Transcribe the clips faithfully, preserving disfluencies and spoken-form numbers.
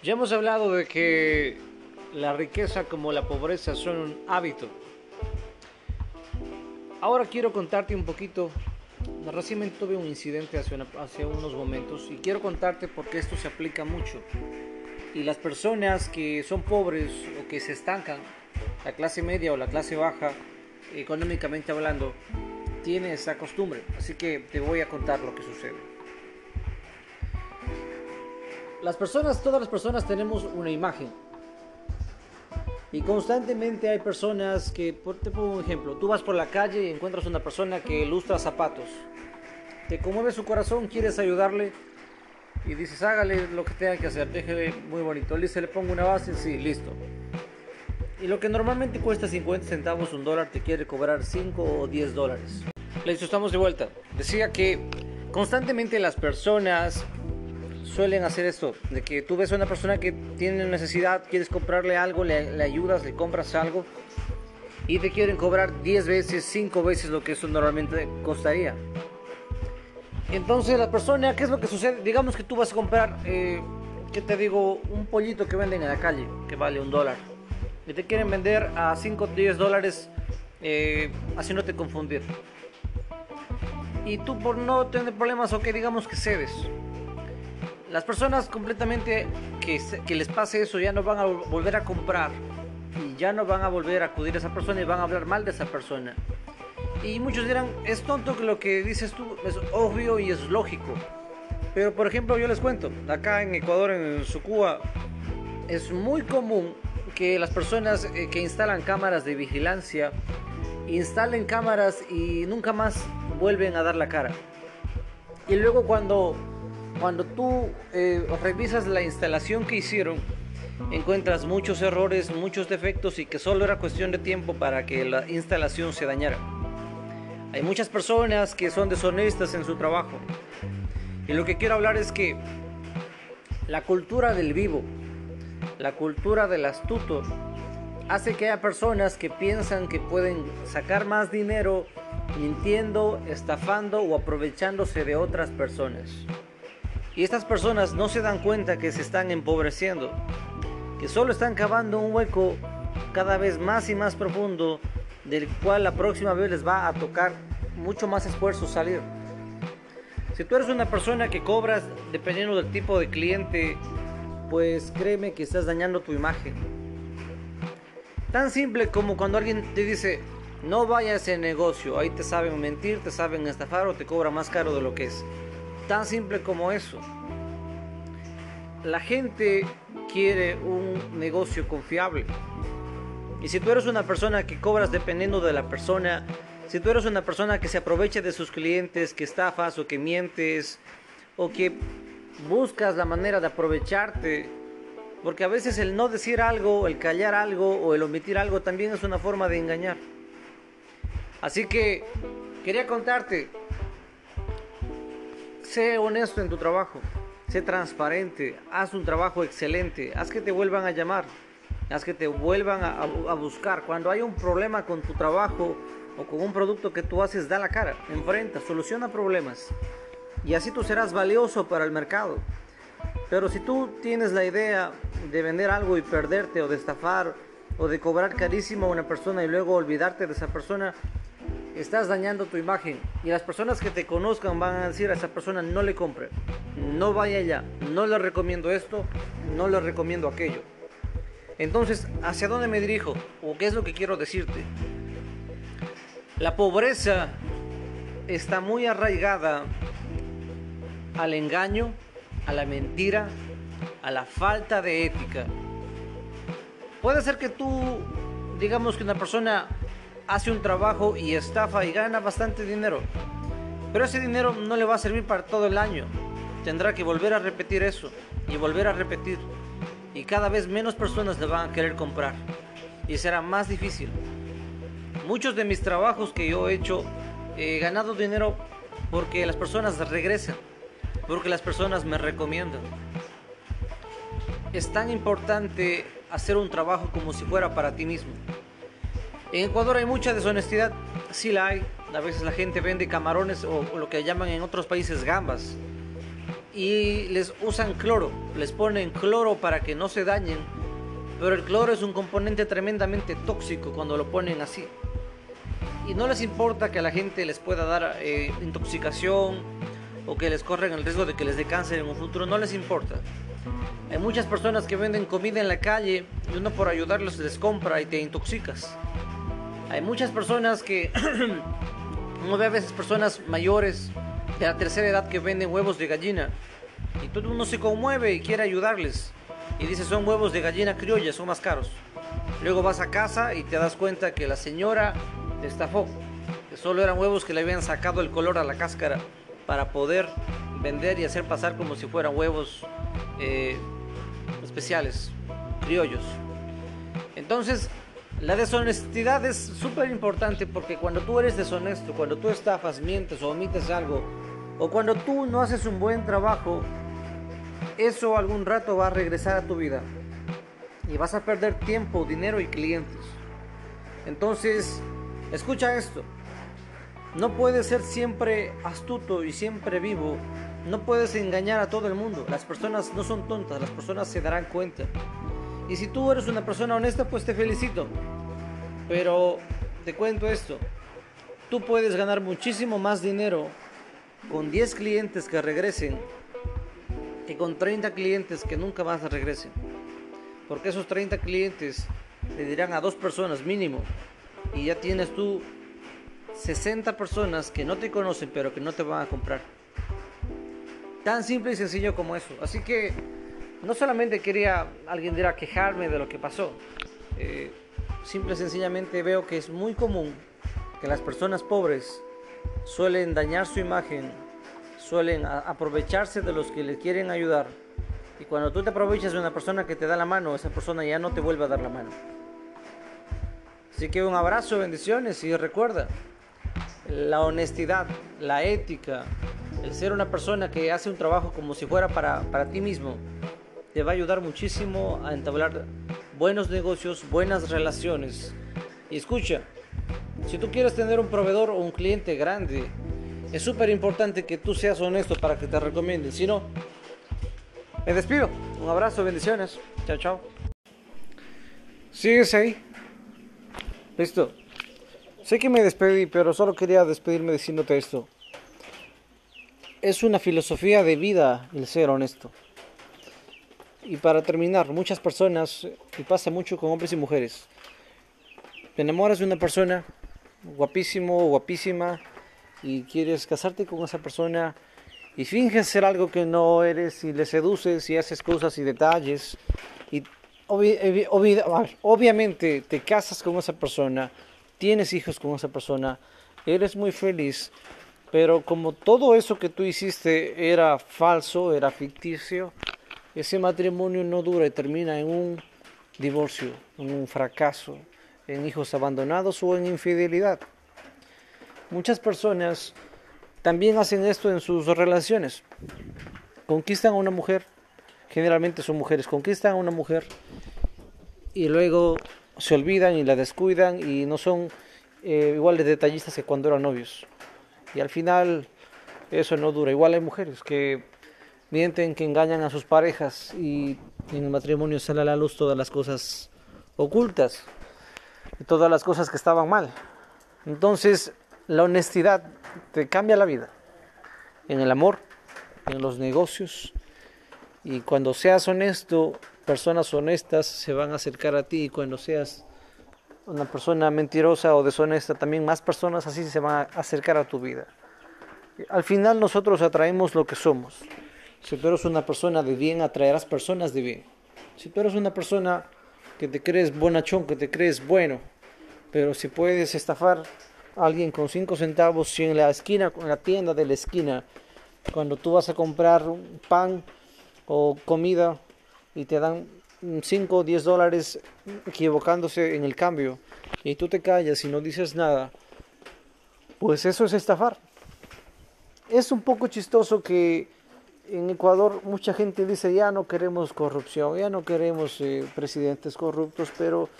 Ya hemos hablado de que la riqueza como la pobreza son un hábito. Ahora quiero contarte un poquito. Recién tuve un incidente hace, una, hace unos momentos y quiero contarte porque esto se aplica mucho. Y las personas que son pobres o que se estancan, la clase media o la clase baja, económicamente hablando, tiene esa costumbre. Así que te voy a contar lo que sucede. Las personas, todas las personas tenemos una imagen y constantemente hay personas que, te pongo un ejemplo, tú vas por la calle y encuentras una persona que lustra zapatos, te conmueve su corazón, quieres ayudarle y dices hágale lo que tenga que hacer, déjele muy bonito, listo, le pongo una base, sí, listo. Y lo que normalmente cuesta cincuenta centavos, un dólar, te quiere cobrar cinco o diez dólares. Listo, estamos de vuelta. Decía que constantemente las personas suelen hacer esto, de que tú ves a una persona que tiene necesidad, quieres comprarle algo, le, le ayudas, le compras algo y te quieren cobrar diez veces, cinco veces lo que eso normalmente costaría. Entonces la persona, ¿qué es lo que sucede? Digamos que tú vas a comprar, eh, ¿qué te digo? Un pollito que venden en la calle, que vale un dólar. Y te quieren vender a cinco o diez dólares, eh, haciéndote confundir. Y tú por no tener problemas, ok, digamos que cedes. Las personas completamente que, que les pase eso ya no van a volver a comprar y ya no van a volver a acudir a esa persona y van a hablar mal de esa persona. Y muchos dirán, es tonto que lo que dices tú, es obvio y es lógico. Pero por ejemplo yo les cuento, acá en Ecuador, en Sucúa, es muy común que las personas que instalan cámaras de vigilancia, instalen cámaras y nunca más vuelven a dar la cara. Y luego cuando... Cuando tú eh, revisas la instalación que hicieron, encuentras muchos errores, muchos defectos y que solo era cuestión de tiempo para que la instalación se dañara. Hay muchas personas que son deshonestas en su trabajo. Y lo que quiero hablar es que la cultura del vivo, la cultura del astuto, hace que haya personas que piensan que pueden sacar más dinero mintiendo, estafando o aprovechándose de otras personas. Y estas personas no se dan cuenta que se están empobreciendo, que solo están cavando un hueco cada vez más y más profundo, del cual la próxima vez les va a tocar mucho más esfuerzo salir. Si tú eres una persona que cobras dependiendo del tipo de cliente, pues créeme que estás dañando tu imagen. Tan simple como cuando alguien te dice, no vayas a ese negocio, ahí te saben mentir, te saben estafar o te cobra más caro de lo que es. Tan simple como eso. La gente quiere un negocio confiable. Y si tú eres una persona que cobras dependiendo de la persona, si tú eres una persona que se aprovecha de sus clientes, que estafas o que mientes, o que buscas la manera de aprovecharte, porque a veces el no decir algo, el callar algo o el omitir algo también es una forma de engañar. Así que quería contarte, sé honesto en tu trabajo, sé transparente, haz un trabajo excelente, haz que te vuelvan a llamar, haz que te vuelvan a, a buscar. Cuando hay un problema con tu trabajo o con un producto que tú haces, da la cara, enfrenta, soluciona problemas y así tú serás valioso para el mercado. Pero si tú tienes la idea de vender algo y perderte o de estafar o de cobrar carísimo a una persona y luego olvidarte de esa persona, estás dañando tu imagen y las personas que te conozcan van a decir a esa persona no le compre, no vaya allá, no le recomiendo esto, no le recomiendo aquello. Entonces, ¿hacia dónde me dirijo? ¿O qué es lo que quiero decirte? La pobreza está muy arraigada al engaño, a la mentira, a la falta de ética. Puede ser que tú, digamos que una persona hace un trabajo y estafa y gana bastante dinero, pero ese dinero no le va a servir para todo el año. Tendrá que volver a repetir eso y volver a repetir, y cada vez menos personas le van a querer comprar y será más difícil. Muchos de mis trabajos que yo he hecho, he ganado dinero porque las personas regresan, porque las personas me recomiendan. Es tan importante hacer un trabajo como si fuera para ti mismo. En Ecuador hay mucha deshonestidad, sí la hay. A veces la gente vende camarones o, o lo que llaman en otros países gambas. y les usan cloro, les ponen cloro para que no se dañen, pero el cloro es un componente tremendamente tóxico cuando lo ponen así. Y no les importa que a la gente les pueda dar eh, intoxicación o que les corren el riesgo de que les dé cáncer en un futuro, no les importa. Hay muchas personas que venden comida en la calle y uno por ayudarlos les compra y te intoxicas. Hay muchas personas que, uno ve a veces personas mayores de la tercera edad que venden huevos de gallina y todo uno se conmueve y quiere ayudarles y dice son huevos de gallina criolla, son más caros. Luego vas a casa y te das cuenta que la señora te estafó, que solo eran huevos que le habían sacado el color a la cáscara para poder vender y hacer pasar como si fueran huevos eh, especiales, criollos. Entonces la deshonestidad es súper importante, porque cuando tú eres deshonesto, cuando tú estafas, mientes o omites algo, o cuando tú no haces un buen trabajo, eso algún rato va a regresar a tu vida y vas a perder tiempo, dinero y clientes. Entonces, escucha esto, no puedes ser siempre astuto y siempre vivo, no puedes engañar a todo el mundo, las personas no son tontas, las personas se darán cuenta. Y si tú eres una persona honesta, pues te felicito. Pero te cuento esto, tú puedes ganar muchísimo más dinero con diez clientes que regresen que con treinta clientes que nunca más regresen. Porque esos treinta clientes le dirán a dos personas mínimo, y ya tienes tú sesenta personas que no te conocen pero que no te van a comprar. Tan simple y sencillo como eso. Así que no solamente quería, alguien dirá, quejarme de lo que pasó. Eh, simple y sencillamente veo que es muy común que las personas pobres suelen dañar su imagen, suelen aprovecharse de los que le quieren ayudar. Y cuando tú te aprovechas de una persona que te da la mano, esa persona ya no te vuelve a dar la mano. Así que un abrazo, bendiciones, y recuerda, la honestidad, la ética, el ser una persona que hace un trabajo como si fuera para, para ti mismo, te va a ayudar muchísimo a entablar buenos negocios, buenas relaciones. Y escucha, si tú quieres tener un proveedor o un cliente grande, es súper importante que tú seas honesto para que te recomienden. Si no, me despido. Un abrazo, bendiciones. Chao, chao. ¿Sigues ahí? Listo. Sé que me despedí, pero solo quería despedirme diciéndote esto. Es una filosofía de vida el ser honesto. Y para terminar, muchas personas, y pasa mucho con hombres y mujeres, te enamoras de una persona, guapísimo, guapísima, y quieres casarte con esa persona, y finges ser algo que no eres, y le seduces, y haces cosas y detalles, y obvi- obvi- obvi- obviamente te casas con esa persona, tienes hijos con esa persona, eres muy feliz, pero como todo eso que tú hiciste era falso, era ficticio, ese matrimonio no dura y termina en un divorcio, en un fracaso, en hijos abandonados o en infidelidad. Muchas personas también hacen esto en sus relaciones. Conquistan a una mujer, generalmente son mujeres, conquistan a una mujer y luego se olvidan y la descuidan y no son eh, iguales detallistas que cuando eran novios. Y al final eso no dura. Igual hay mujeres que mienten, que engañan a sus parejas, y en el matrimonio sale a la luz todas las cosas ocultas y todas las cosas que estaban mal. Entonces la honestidad te cambia la vida en el amor, en los negocios, y cuando seas honesto, personas honestas se van a acercar a ti, y cuando seas una persona mentirosa o deshonesta, también más personas así se van a acercar a tu vida. Al final nosotros atraemos lo que somos. Si tú eres una persona de bien, atraerás personas de bien. Si tú eres una persona que te crees bonachón, que te crees bueno, pero si puedes estafar a alguien con cinco centavos, si en la esquina, en la tienda de la esquina, cuando tú vas a comprar pan o comida y te dan cinco o diez dólares equivocándose en el cambio, y tú te callas y no dices nada, pues eso es estafar. Es un poco chistoso que en Ecuador mucha gente dice ya no queremos corrupción, ya no queremos eh, presidentes corruptos, pero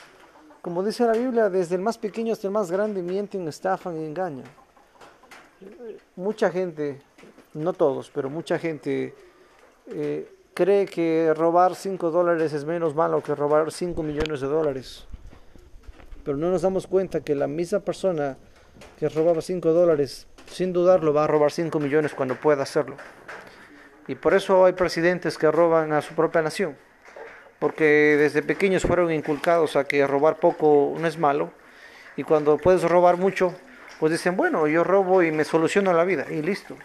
como dice la Biblia, desde el más pequeño hasta el más grande mienten, estafan y engañan. Mucha gente, no todos, pero mucha gente eh, cree que robar cinco dólares es menos malo que robar cinco millones de dólares. Pero no nos damos cuenta que la misma persona que robaba cinco dólares, sin dudarlo, va a robar cinco millones cuando pueda hacerlo. Y por eso hay presidentes que roban a su propia nación, porque desde pequeños fueron inculcados a que robar poco no es malo, y cuando puedes robar mucho, pues dicen, bueno, yo robo y me soluciono la vida, y listo.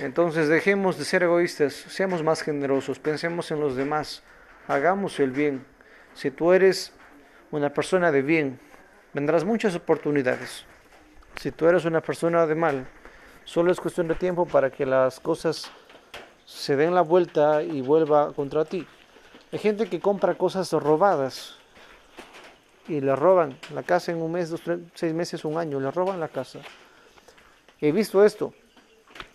Entonces dejemos de ser egoístas, seamos más generosos, pensemos en los demás, hagamos el bien. Si tú eres una persona de bien, vendrás muchas oportunidades. Si tú eres una persona de mal, solo es cuestión de tiempo para que las cosas se den la vuelta y vuelva contra ti. Hay gente que compra cosas robadas y le roban la casa en un mes, dos, tres, seis meses, un año, le roban la casa. He visto esto,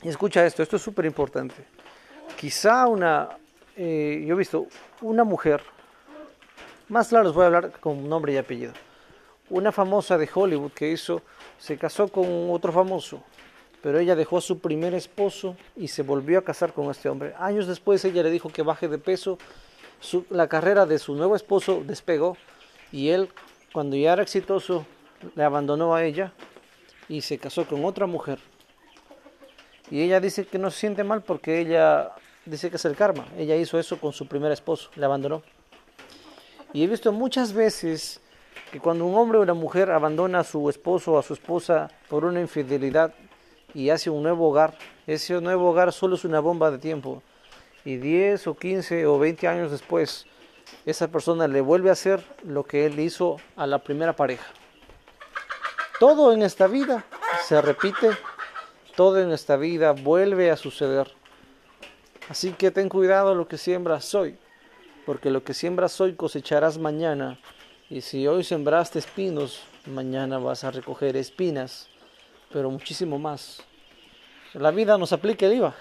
escucha esto, esto es súper importante. Quizá una, eh, yo he visto una mujer, más claro les voy a hablar con nombre y apellido. Una famosa de Hollywood que hizo, se casó con otro famoso, pero ella dejó a su primer esposo y se volvió a casar con este hombre. Años después ella le dijo que baje de peso, su, la carrera de su nuevo esposo despegó y él, cuando ya era exitoso, le abandonó a ella y se casó con otra mujer. Y ella dice que no se siente mal porque ella dice que es el karma, ella hizo eso con su primer esposo, le abandonó. Y he visto muchas veces que cuando un hombre o una mujer abandona a su esposo o a su esposa por una infidelidad y hace un nuevo hogar, ese nuevo hogar solo es una bomba de tiempo. Y diez o quince o veinte años después, esa persona le vuelve a hacer lo que él hizo a la primera pareja. Todo en esta vida se repite, todo en esta vida vuelve a suceder. Así que ten cuidado lo que siembras hoy, porque lo que siembras hoy cosecharás mañana. Y si hoy sembraste espinos, mañana vas a recoger espinas, pero muchísimo más. La vida nos aplica el I V A.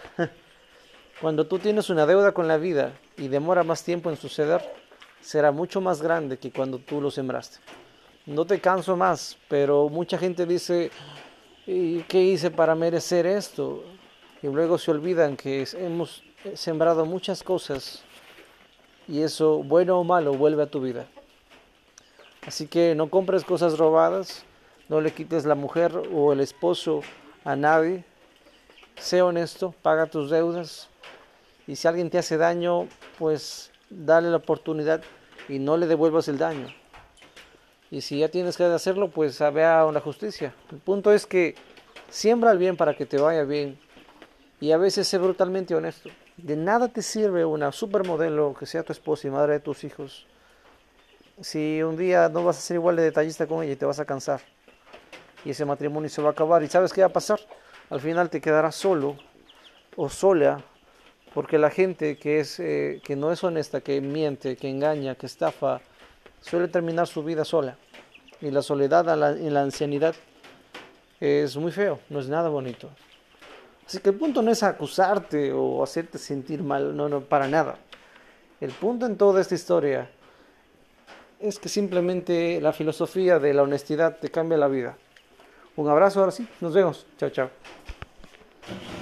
Cuando tú tienes una deuda con la vida y demora más tiempo en suceder, será mucho más grande que cuando tú lo sembraste. No te canso más, pero mucha gente dice, ¿y qué hice para merecer esto? Y luego se olvidan que hemos sembrado muchas cosas y eso, bueno o malo, vuelve a tu vida. Así que no compres cosas robadas, no le quites la mujer o el esposo a nadie. Sé honesto, paga tus deudas y si alguien te hace daño, pues dale la oportunidad y no le devuelvas el daño. Y si ya tienes que hacerlo, pues vea a la justicia. El punto es que siembra el bien para que te vaya bien y a veces sé brutalmente honesto. De nada te sirve una supermodelo que sea tu esposa y madre de tus hijos si un día no vas a ser igual de detallista con ella y te vas a cansar y ese matrimonio se va a acabar. ¿Y sabes qué va a pasar? Al final te quedarás solo o sola, porque la gente que, es, eh, que no es honesta, que miente, que engaña, que estafa, suele terminar su vida sola. Y la soledad en la, en la ancianidad es muy feo, no es nada bonito. Así que el punto no es acusarte o hacerte sentir mal, no, no, para nada. El punto en toda esta historia es que simplemente la filosofía de la honestidad te cambia la vida. Un abrazo, ahora sí, nos vemos. Chao, chao.